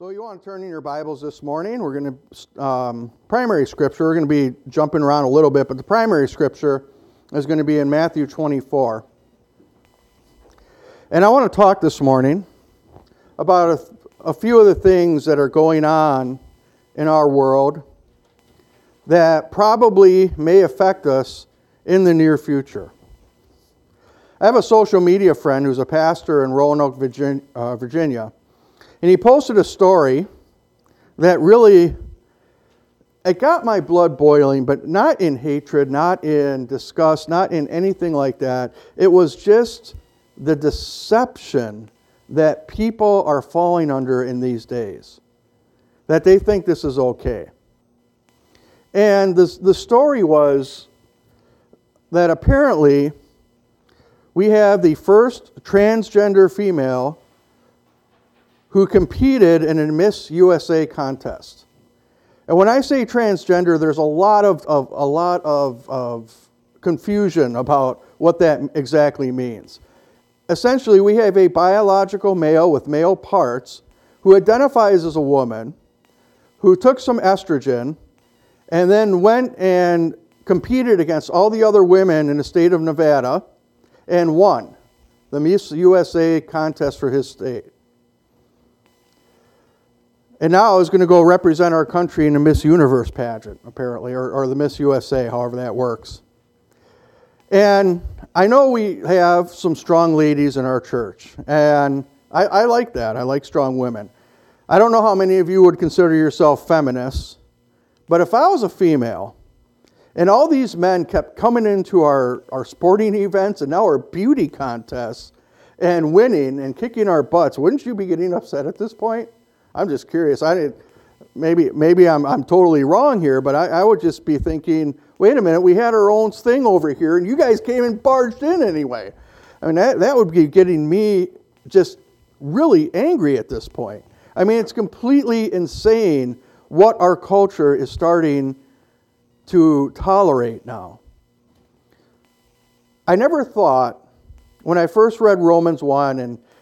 So you want to turn in your Bibles this morning. We're going to, primary scripture, we're going to be jumping around a little bit, but the primary scripture is going to be in Matthew 24. And I want to talk this morning about a few of the things that are going on in our world that probably may affect us in the near future. I have a social media friend who's a pastor in Roanoke, Virginia. And he posted a story that really, it got my blood boiling, but not in hatred, not in disgust, not in anything like that. It was just the deception that people are falling under in these days, that they think this is okay. And the story was that apparently we have the first transgender female who competed in a Miss USA contest. And when I say transgender, there's a lot of confusion about what that exactly means. Essentially, we have a biological male with male parts who identifies as a woman, who took some estrogen, and then went and competed against all the other women in the state of Nevada and won the Miss USA contest for his state. And now is going to go represent our country in the Miss Universe pageant, apparently, or the Miss USA, however that works. And I know we have some strong ladies in our church, and I like that. I like strong women. I don't know how many of you would consider yourself feminists, but if I was a female, and all these men kept coming into our sporting events and now our beauty contests and winning and kicking our butts, wouldn't you be getting upset at this point? I'm just curious. Maybe I'm totally wrong here, but I would just be thinking, wait a minute, we had our own thing over here, and you guys came and barged in anyway. I mean, that would be getting me just really angry at this point. I mean, it's completely insane what our culture is starting to tolerate now. I never thought, when I first read Romans 1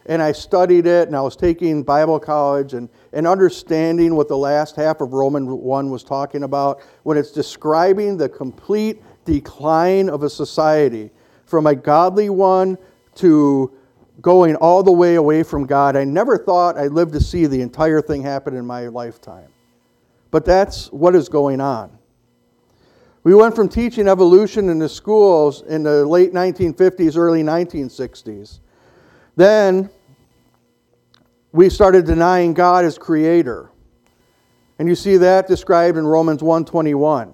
and I studied it, and I was taking Bible college and understanding what the last half of Romans 1 was talking about when it's describing the complete decline of a society from a godly one to going all the way away from God. I never thought I'd live to see the entire thing happen in my lifetime. But that's what is going on. We went from teaching evolution in the schools in the late 1950s, early 1960s. Then we started denying God as creator. And you see that described in Romans 1:21.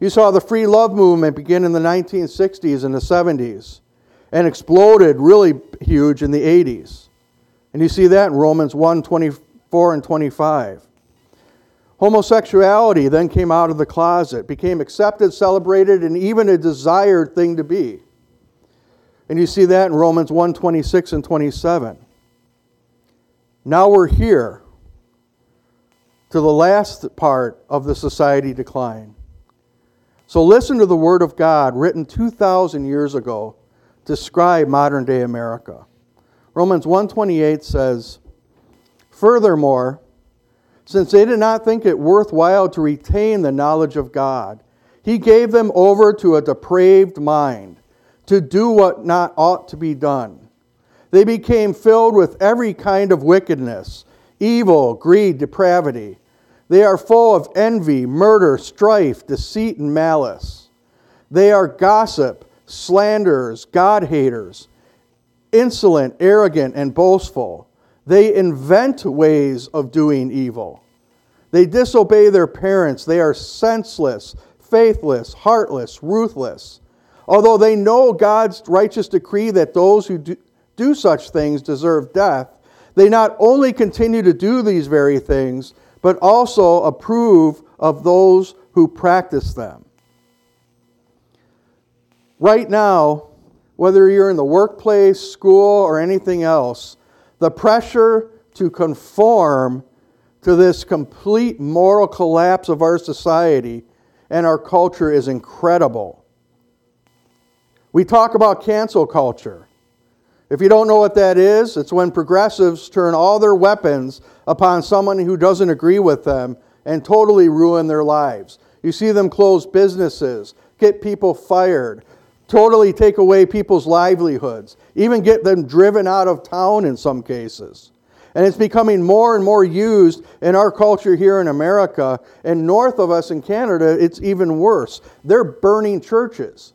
You saw the free love movement begin in the 1960s and the 70s and exploded really huge in the 80s. And you see that in Romans 1:24 and 25. Homosexuality then came out of the closet, became accepted, celebrated, and even a desired thing to be. And you see that in Romans 1:26 and 27. Now we're here to the last part of the society decline. So listen to the Word of God written 2,000 years ago describe modern day America. Romans 1:28 says, "Furthermore, since they did not think it worthwhile to retain the knowledge of God, He gave them over to a depraved mind, to do what not ought to be done. They became filled with every kind of wickedness, evil, greed, depravity. They are full of envy, murder, strife, deceit, and malice. They are gossip, slanderers, God-haters, insolent, arrogant, and boastful. They invent ways of doing evil. They disobey their parents. They are senseless, faithless, heartless, ruthless. Although they know God's righteous decree that those who do such things deserve death, they not only continue to do these very things, but also approve of those who practice them." Right now, whether you're in the workplace, school, or anything else, the pressure to conform to this complete moral collapse of our society and our culture is incredible. We talk about cancel culture. If you don't know what that is, it's when progressives turn all their weapons upon someone who doesn't agree with them and totally ruin their lives. You see them close businesses, get people fired, totally take away people's livelihoods, even get them driven out of town in some cases. And it's becoming more and more used in our culture here in America, and north of us in Canada, it's even worse. They're burning churches.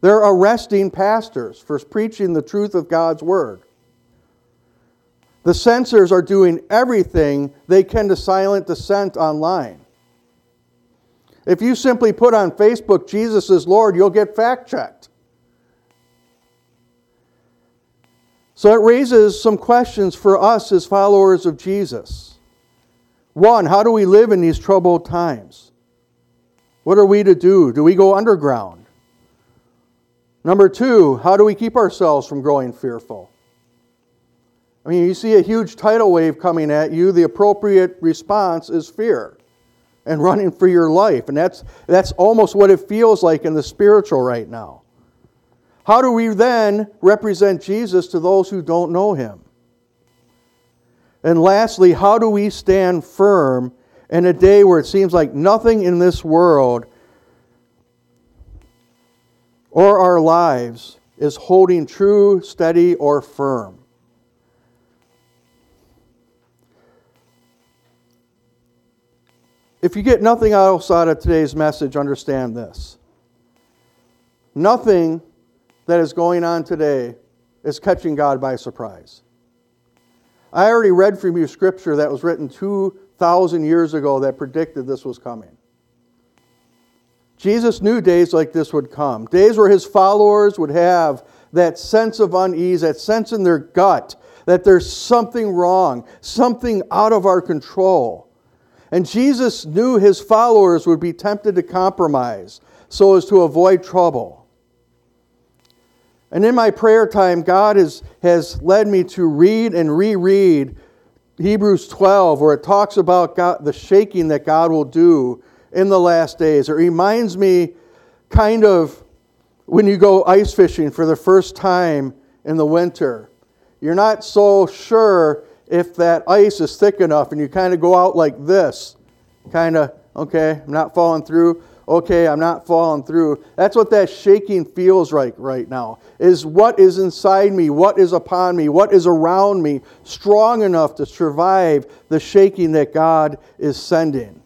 They're arresting pastors for preaching the truth of God's word. The censors are doing everything they can to silence dissent online. If you simply put on Facebook, "Jesus is Lord," you'll get fact-checked. So it raises some questions for us as followers of Jesus. One, how do we live in these troubled times? What are we to do? Do we go underground? Number two, how do we keep ourselves from growing fearful? I mean, you see a huge tidal wave coming at you, the appropriate response is fear and running for your life. And that's almost what it feels like in the spiritual right now. How do we then represent Jesus to those who don't know Him? And lastly, how do we stand firm in a day where it seems like nothing in this world or our lives is holding true, steady, or firm? If you get nothing else out of today's message, understand this. Nothing that is going on today is catching God by surprise. I already read from you scripture that was written 2,000 years ago that predicted this was coming. Jesus knew days like this would come. Days where His followers would have that sense of unease, that sense in their gut that there's something wrong, something out of our control. And Jesus knew His followers would be tempted to compromise so as to avoid trouble. And in my prayer time, God has led me to read and reread Hebrews 12, where it talks about God, the shaking that God will do in the last days. It reminds me kind of when you go ice fishing for the first time in the winter. You're not so sure if that ice is thick enough, and you kind of go out like this. Kind of, okay, I'm not falling through. Okay, I'm not falling through. That's what that shaking feels like right now, is what is inside me, what is upon me, what is around me, strong enough to survive the shaking that God is sending.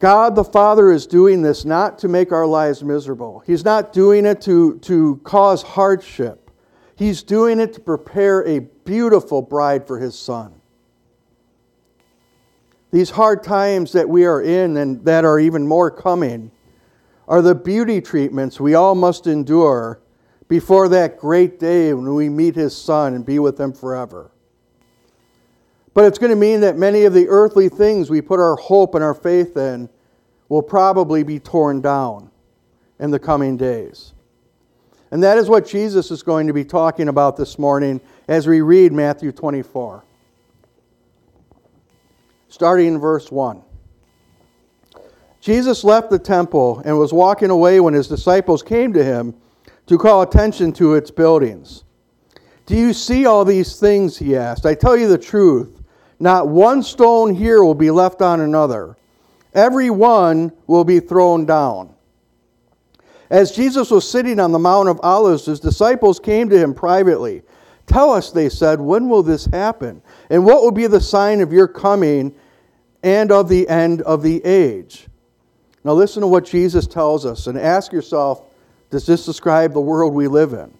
God the Father is doing this not to make our lives miserable. He's not doing it to cause hardship. He's doing it to prepare a beautiful bride for His Son. These hard times that we are in, and that are even more coming, are the beauty treatments we all must endure before that great day when we meet His Son and be with Him forever. But it's going to mean that many of the earthly things we put our hope and our faith in will probably be torn down in the coming days. And that is what Jesus is going to be talking about this morning as we read Matthew 24. Starting in verse 1. Jesus left the temple and was walking away when His disciples came to Him to call attention to its buildings. "Do you see all these things?" He asked. "I tell you the truth. Not one stone here will be left on another. Every one will be thrown down." As Jesus was sitting on the Mount of Olives, His disciples came to Him privately. "Tell us," they said, "when will this happen? And what will be the sign of your coming and of the end of the age?" Now listen to what Jesus tells us, and ask yourself, does this describe the world we live in?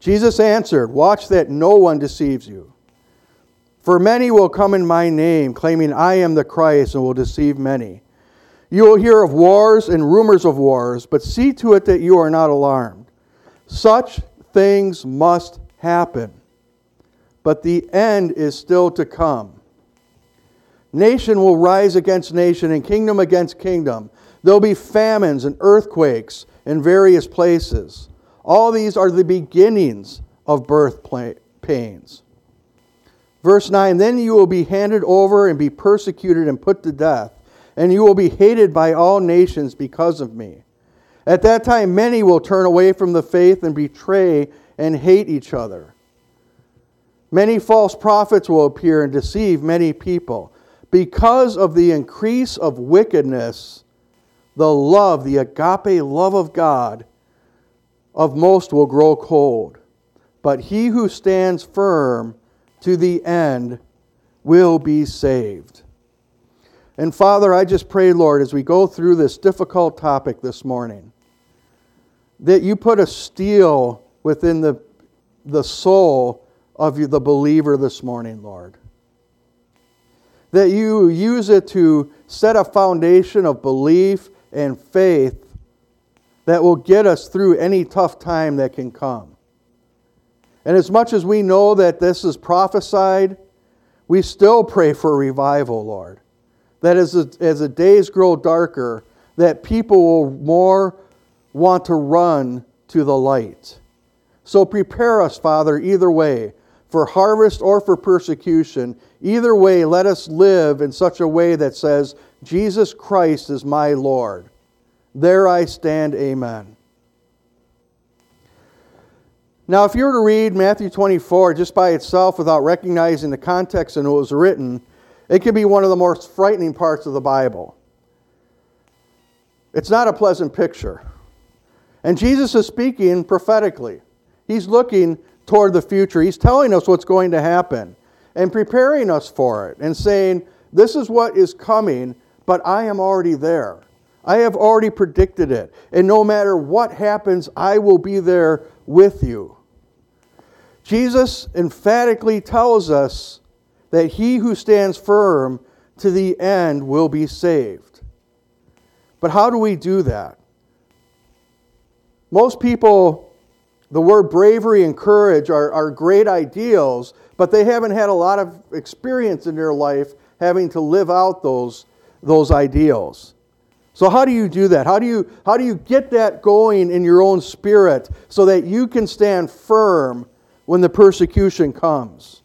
Jesus answered, "Watch that no one deceives you. For many will come in my name, claiming I am the Christ, and will deceive many. You will hear of wars and rumors of wars, but see to it that you are not alarmed. Such things must happen, but the end is still to come. Nation will rise against nation, and kingdom against kingdom. There'll be famines and earthquakes in various places. All these are the beginnings of birth pains." Verse 9, "Then you will be handed over and be persecuted and put to death, and you will be hated by all nations because of me. At that time, many will turn away from the faith and betray and hate each other. Many false prophets will appear and deceive many people. Because of the increase of wickedness, the agape love of God, of most will grow cold. But he who stands firm to the end will be saved. And Father, I just pray, Lord, as we go through this difficult topic this morning, that you put a steel within the soul of the believer this morning, Lord. That you use it to set a foundation of belief and faith that will get us through any tough time that can come. And as much as we know that this is prophesied, we still pray for revival, Lord. That as the days grow darker, that people will more want to run to the light. So prepare us, Father, either way, for harvest or for persecution. Either way, let us live in such a way that says, Jesus Christ is my Lord. There I stand, amen. Now, if you were to read Matthew 24 just by itself without recognizing the context in which it was written, it could be one of the most frightening parts of the Bible. It's not a pleasant picture. And Jesus is speaking prophetically. He's looking toward the future. He's telling us what's going to happen and preparing us for it and saying, this is what is coming, but I am already there. I have already predicted it. And no matter what happens, I will be there with you. Jesus emphatically tells us that he who stands firm to the end will be saved. But how do we do that? Most people... The word bravery and courage are great ideals, but they haven't had a lot of experience in their life having to live out those ideals. So how do you do that? How do you get that going in your own spirit so that you can stand firm when the persecution comes?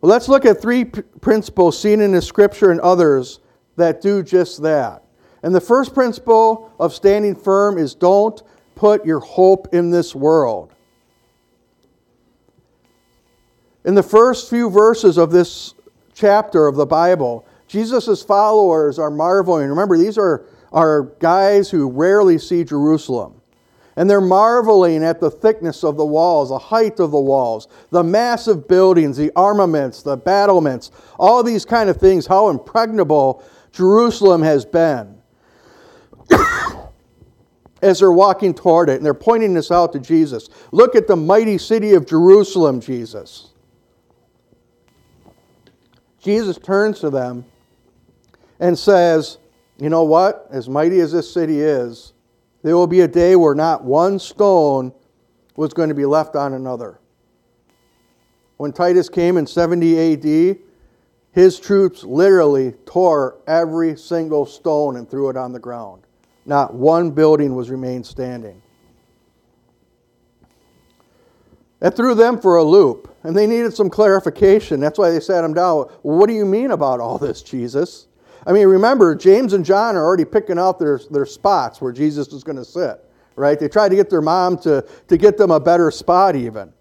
Well, let's look at three principles seen in the Scripture and others that do just that. And the first principle of standing firm is don't put your hope in this world. In the first few verses of this chapter of the Bible, Jesus' followers are marveling. Remember, these are guys who rarely see Jerusalem. And they're marveling at the thickness of the walls, the height of the walls, the massive buildings, the armaments, the battlements, all these kind of things, how impregnable Jerusalem has been. As they're walking toward it, and they're pointing this out to Jesus. Look at the mighty city of Jerusalem, Jesus. Jesus turns to them and says, you know what? As mighty as this city is, there will be a day where not one stone was going to be left on another. When Titus came in 70 AD, his troops literally tore every single stone and threw it on the ground. Not one building was remained standing. That threw them for a loop, and they needed some clarification. That's why they sat him down. Well, what do you mean about all this, Jesus? I mean, remember, James and John are already picking out their spots where Jesus is going to sit, right? They tried to get their mom to get them a better spot even.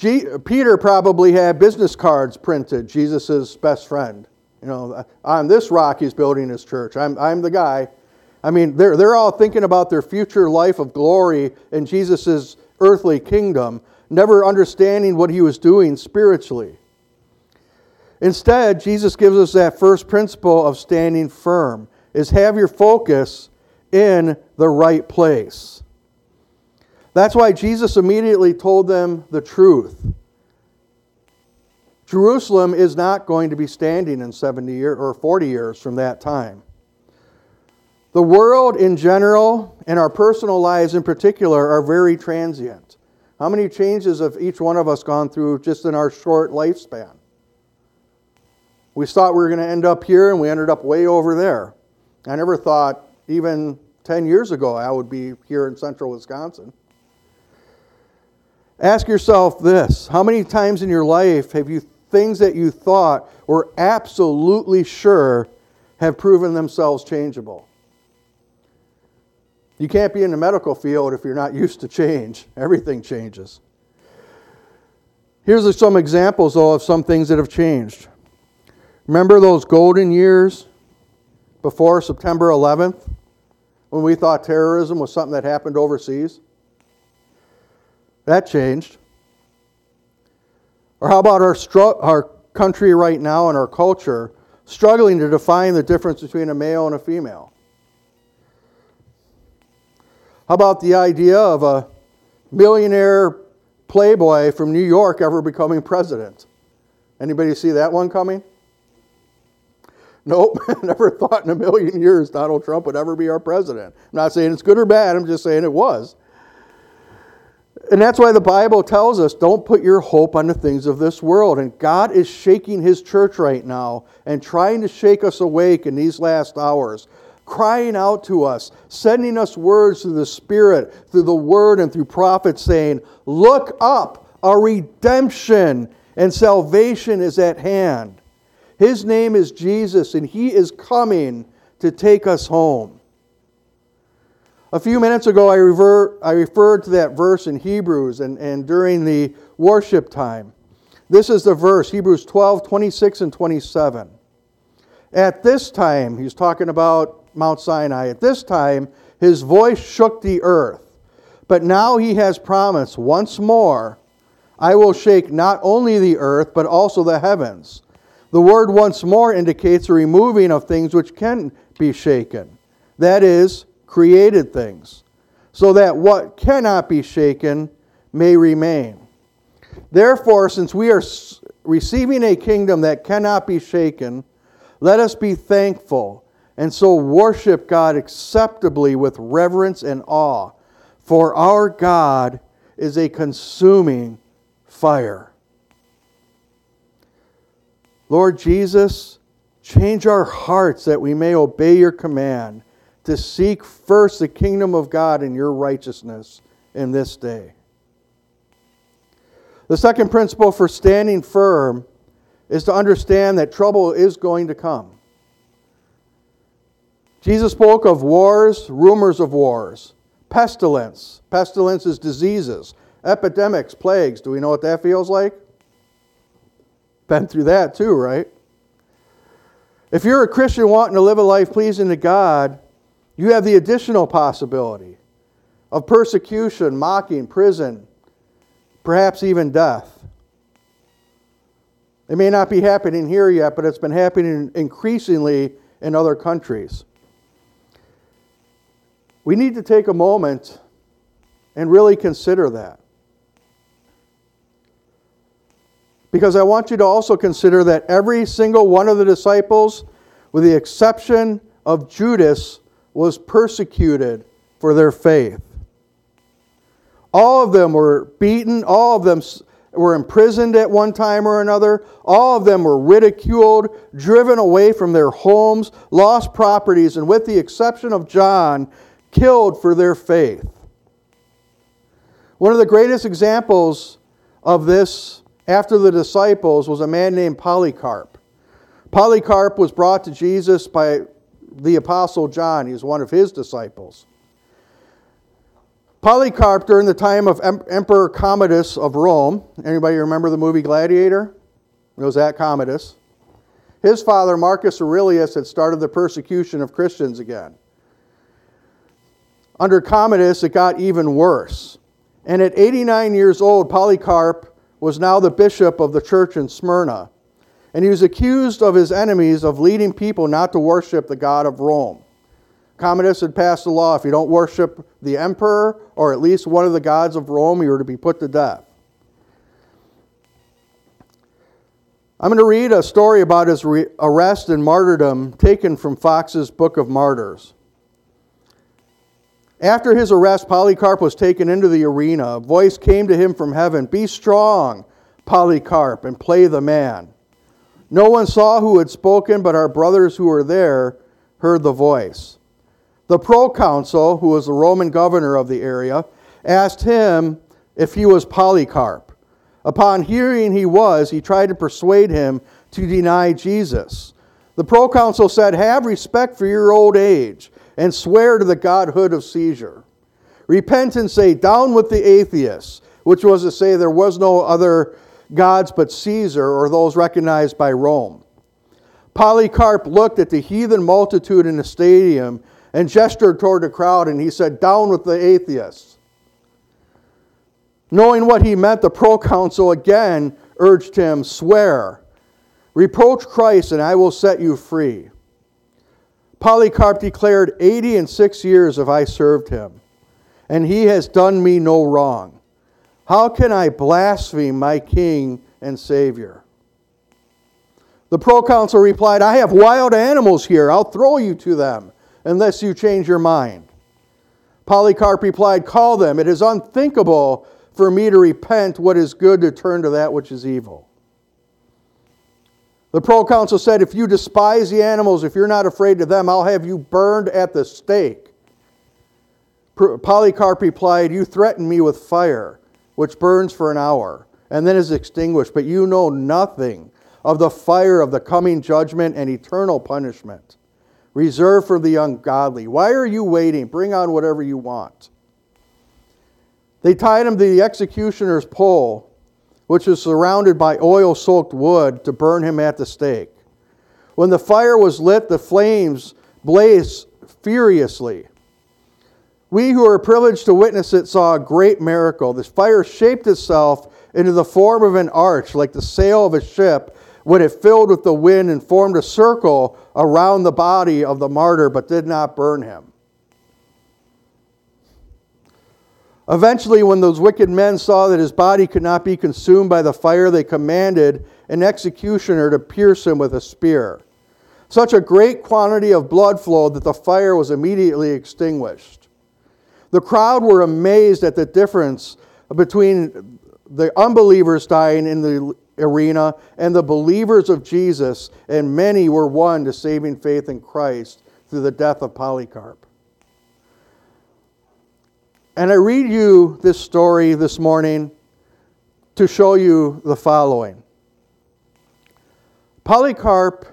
Peter probably had business cards printed, Jesus' best friend. You know, on this rock he's building his church. I'm the guy. I mean, they're all thinking about their future life of glory in Jesus' earthly kingdom, never understanding what he was doing spiritually. Instead, Jesus gives us that first principle of standing firm, is have your focus in the right place. That's why Jesus immediately told them the truth. Jerusalem is not going to be standing in 70 years or 40 years from that time. The world in general and our personal lives in particular are very transient. How many changes have each one of us gone through just in our short lifespan? We thought we were going to end up here and we ended up way over there. I never thought even 10 years ago I would be here in central Wisconsin. Ask yourself this. How many times in your life have you things that you thought were absolutely sure have proven themselves changeable? You can't be in the medical field if you're not used to change. Everything changes. Here's some examples, though, of some things that have changed. Remember those golden years before September 11th when we thought terrorism was something that happened overseas? That changed. Or how about our country right now and our culture struggling to define the difference between a male and a female? How about the idea of a millionaire playboy from New York ever becoming president? Anybody see that one coming? Nope, never thought in a million years Donald Trump would ever be our president. I'm not saying it's good or bad, I'm just saying it was. And that's why the Bible tells us, don't put your hope on the things of this world. And God is shaking His church right now and trying to shake us awake in these last hours, crying out to us, sending us words through the Spirit, through the Word, and through prophets saying, look up, our redemption and salvation is at hand. His name is Jesus, and He is coming to take us home. A few minutes ago, I referred to that verse in Hebrews and during the worship time. This is the verse, Hebrews 12, 26 and 27. At this time, he's talking about Mount Sinai, at this time His voice shook the earth. But now He has promised once more, I will shake not only the earth, but also the heavens. The word once more indicates the removing of things which can be shaken. That is, created things, so that what cannot be shaken may remain. Therefore, since we are receiving a kingdom that cannot be shaken, let us be thankful and so worship God acceptably with reverence and awe, for our God is a consuming fire. Lord Jesus, change our hearts that we may obey Your command to seek first the kingdom of God and Your righteousness in this day. The second principle for standing firm is to understand that trouble is going to come. Jesus spoke of wars, rumors of wars, pestilence. Pestilence is diseases, epidemics, plagues. Do we know what that feels like? Been through that too, right? If you're a Christian wanting to live a life pleasing to God, you have the additional possibility of persecution, mocking, prison, perhaps even death. It may not be happening here yet, but it's been happening increasingly in other countries. We need to take a moment and really consider that. Because I want you to also consider that every single one of the disciples, with the exception of Judas, was persecuted for their faith. All of them were beaten. All of them were imprisoned at one time or another. All of them were ridiculed, driven away from their homes, lost properties, and with the exception of John, killed for their faith. One of the greatest examples of this after the disciples was a man named Polycarp. Polycarp was brought to Jesus by the Apostle John. He was one of his disciples. Polycarp, during the time of Emperor Commodus of Rome, anybody remember the movie Gladiator? It was that Commodus. His father, Marcus Aurelius, had started the persecution of Christians again. Under Commodus, it got even worse. And at 89 years old, Polycarp was now the bishop of the church in Smyrna. And he was accused of his enemies of leading people not to worship the God of Rome. Commodus had passed a law, if you don't worship the emperor or at least one of the gods of Rome, you were to be put to death. I'm going to read a story about his arrest and martyrdom taken from Fox's Book of Martyrs. After his arrest, Polycarp was taken into the arena. A voice came to him from heaven, "Be strong, Polycarp, and play the man." No one saw who had spoken, but our brothers who were there heard the voice. The proconsul, who was the Roman governor of the area, asked him if he was Polycarp. Upon hearing he was, he tried to persuade him to deny Jesus. The proconsul said, "Have respect for your old age. and swear to the godhood of Caesar. Repent and say, down with the atheists, which was to say there was no other gods but Caesar or those recognized by Rome. Polycarp looked at the heathen multitude in the stadium and gestured toward the crowd, and he said, down with the atheists. Knowing what he meant, the proconsul again urged him, swear, reproach Christ, and I will set you free. Polycarp declared, 86 years have I served him, and he has done me no wrong. How can I blaspheme my King and Savior? The proconsul replied, I have wild animals here. I'll throw you to them unless you change your mind. Polycarp replied, call them. It is unthinkable for me to repent what is good to turn to that which is evil. The proconsul said, if you despise the animals, if you're not afraid of them, I'll have you burned at the stake. Polycarp replied, you threaten me with fire, which burns for an hour and then is extinguished, but you know nothing of the fire of the coming judgment and eternal punishment, reserved for the ungodly. Why are you waiting? Bring on whatever you want. They tied him to the executioner's pole, which was surrounded by oil-soaked wood, to burn him at the stake. When the fire was lit, the flames blazed furiously. We who were privileged to witness it saw a great miracle. This fire shaped itself into the form of an arch, like the sail of a ship, when it filled with the wind and formed a circle around the body of the martyr, but did not burn him. Eventually, when those wicked men saw that his body could not be consumed by the fire, they commanded an executioner to pierce him with a spear. Such a great quantity of blood flowed that the fire was immediately extinguished. The crowd were amazed at the difference between the unbelievers dying in the arena and the believers of Jesus, and many were won to saving faith in Christ through the death of Polycarp. And I read you this story this morning to show you the following. Polycarp's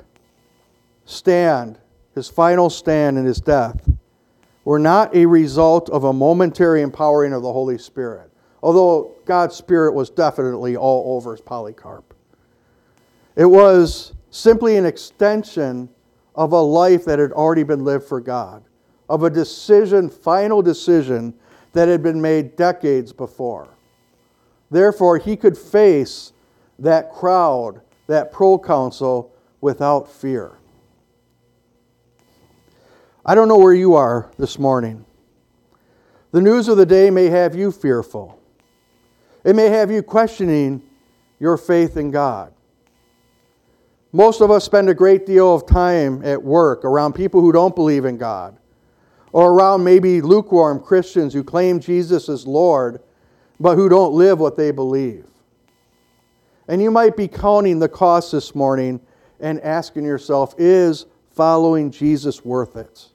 stand, his final stand in his death, were not a result of a momentary empowering of the Holy Spirit, although God's Spirit was definitely all over Polycarp. It was simply an extension of a life that had already been lived for God, of a decision, final decision, that had been made decades before. Therefore, he could face that crowd, that proconsul, without fear. I don't know where you are this morning. The news of the day may have you fearful. It may have you questioning your faith in God. Most of us spend a great deal of time at work around people who don't believe in God, or around maybe lukewarm Christians who claim Jesus is Lord, but who don't live what they believe. And you might be counting the cost this morning and asking yourself, is following Jesus worth it?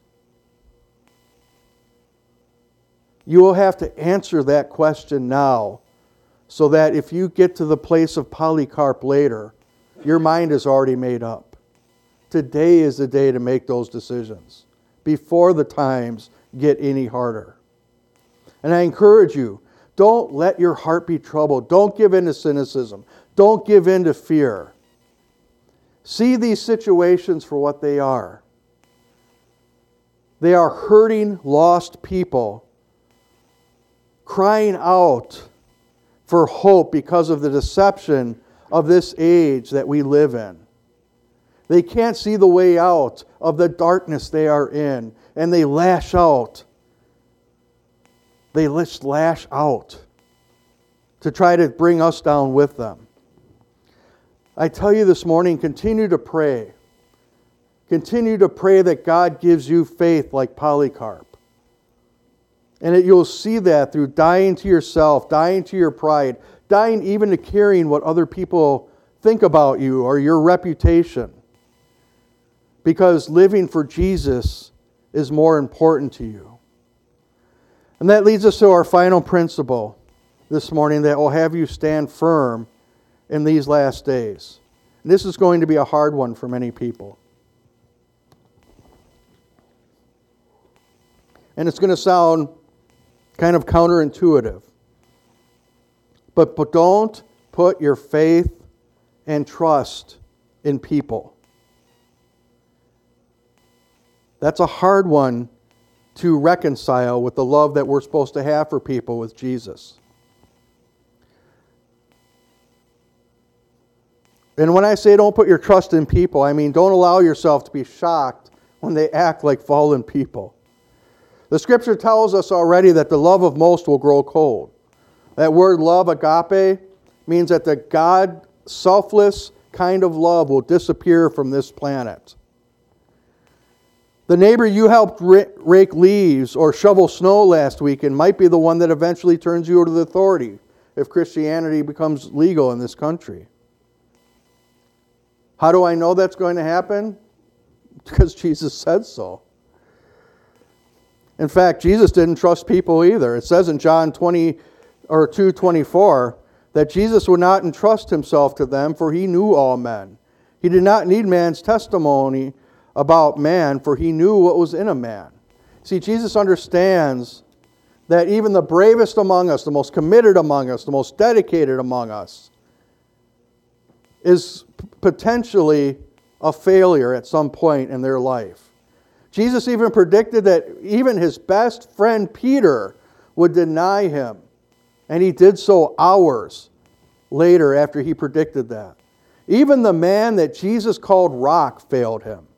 You will have to answer that question now, so that if you get to the place of Polycarp later, your mind is already made up. Today is the day to make those decisions, before the times get any harder. And I encourage you, don't let your heart be troubled. Don't give in to cynicism. Don't give in to fear. See these situations for what they are. They are hurting, lost people, crying out for hope because of the deception of this age that we live in. They can't see the way out of the darkness they are in, and they lash out. They just lash out to try to bring us down with them. I tell you this morning, continue to pray. Continue to pray that God gives you faith like Polycarp, and that you'll see that through dying to yourself, dying to your pride, dying even to caring what other people think about you or your reputation. Because living for Jesus is more important to you. And that leads us to our final principle this morning that will have you stand firm in these last days. And this is going to be a hard one for many people. and it's going to sound kind of counterintuitive. But don't put your faith and trust in people. That's a hard one to reconcile with the love that we're supposed to have for people with Jesus. And when I say don't put your trust in people, I mean don't allow yourself to be shocked when they act like fallen people. The Scripture tells us already that the love of most will grow cold. That word love, agape, means that the God, selfless kind of love will disappear from this planet. The neighbor you helped rake leaves or shovel snow last weekend might be the one that eventually turns you over to the authority if Christianity becomes legal in this country. How do I know that's going to happen? Because Jesus said so. In fact, Jesus didn't trust people either. It says in John 2:24 that Jesus would not entrust himself to them, for he knew all men. He did not need man's testimony about man, for he knew what was in a man. See, Jesus understands that even the bravest among us, the most committed among us, the most dedicated among us, is potentially a failure at some point in their life. Jesus even predicted that even his best friend Peter would deny him, and he did so hours later after he predicted that. Even the man that Jesus called Rock failed him.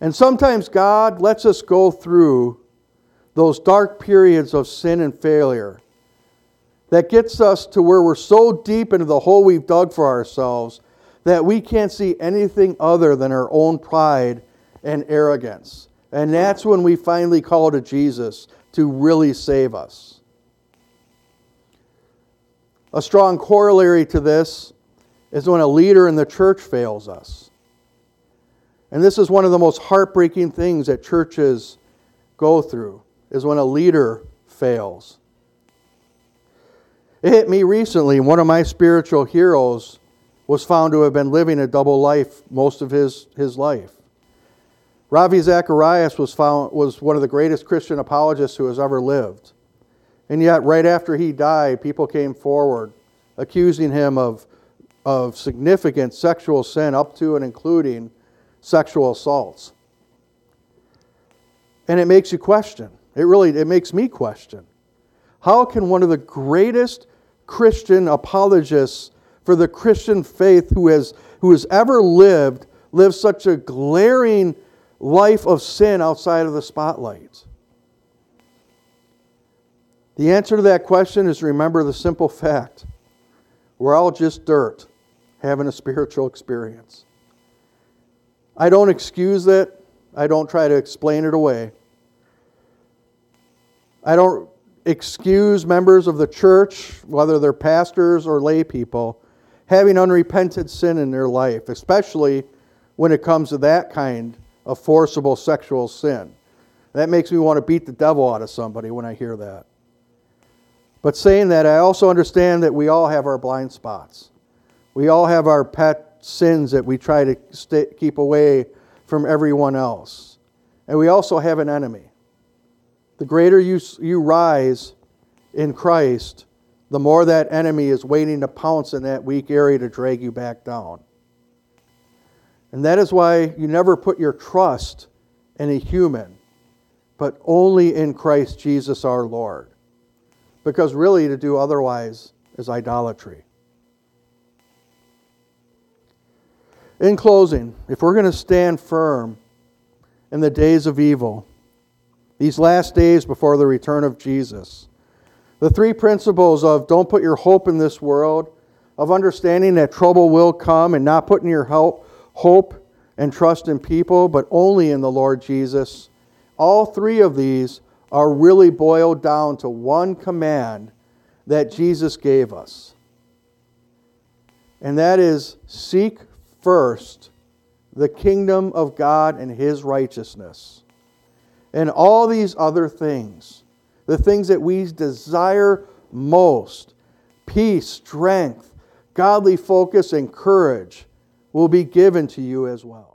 And sometimes God lets us go through those dark periods of sin and failure that gets us to where we're so deep into the hole we've dug for ourselves that we can't see anything other than our own pride and arrogance. And that's when we finally call to Jesus to really save us. A strong corollary to this is when a leader in the church fails us. And this is one of the most heartbreaking things that churches go through, is when a leader fails. It hit me recently. One of my spiritual heroes was found to have been living a double life most of his life. Ravi Zacharias was one of the greatest Christian apologists who has ever lived. And yet, right after he died, people came forward accusing him of significant sexual sin, up to and including sexual assaults. And it makes you question. It makes me question. How can one of the greatest Christian apologists for the Christian faith who has ever lived, live such a glaring life of sin outside of the spotlight? The answer to that question is, remember the simple fact: we're all just dirt having a spiritual experience. I don't excuse it. I don't try to explain it away. I don't excuse members of the church, whether they're pastors or lay people, having unrepented sin in their life, especially when it comes to that kind of forcible sexual sin. That makes me want to beat the devil out of somebody when I hear that. But saying that, I also understand that we all have our blind spots. We all have our pet sins that we try to keep away from everyone else. And we also have an enemy. The greater you rise in Christ, the more that enemy is waiting to pounce in that weak area to drag you back down. And that is why you never put your trust in a human, but only in Christ Jesus our Lord. Because really, to do otherwise is idolatry. In closing, if we're going to stand firm in the days of evil, these last days before the return of Jesus, the three principles of don't put your hope in this world, of understanding that trouble will come and not putting your hope and trust in people, but only in the Lord Jesus, all three of these are really boiled down to one command that Jesus gave us. And that is, seek first the kingdom of God and His righteousness. And all these other things, the things that we desire most, peace, strength, godly focus, and courage will be given to you as well.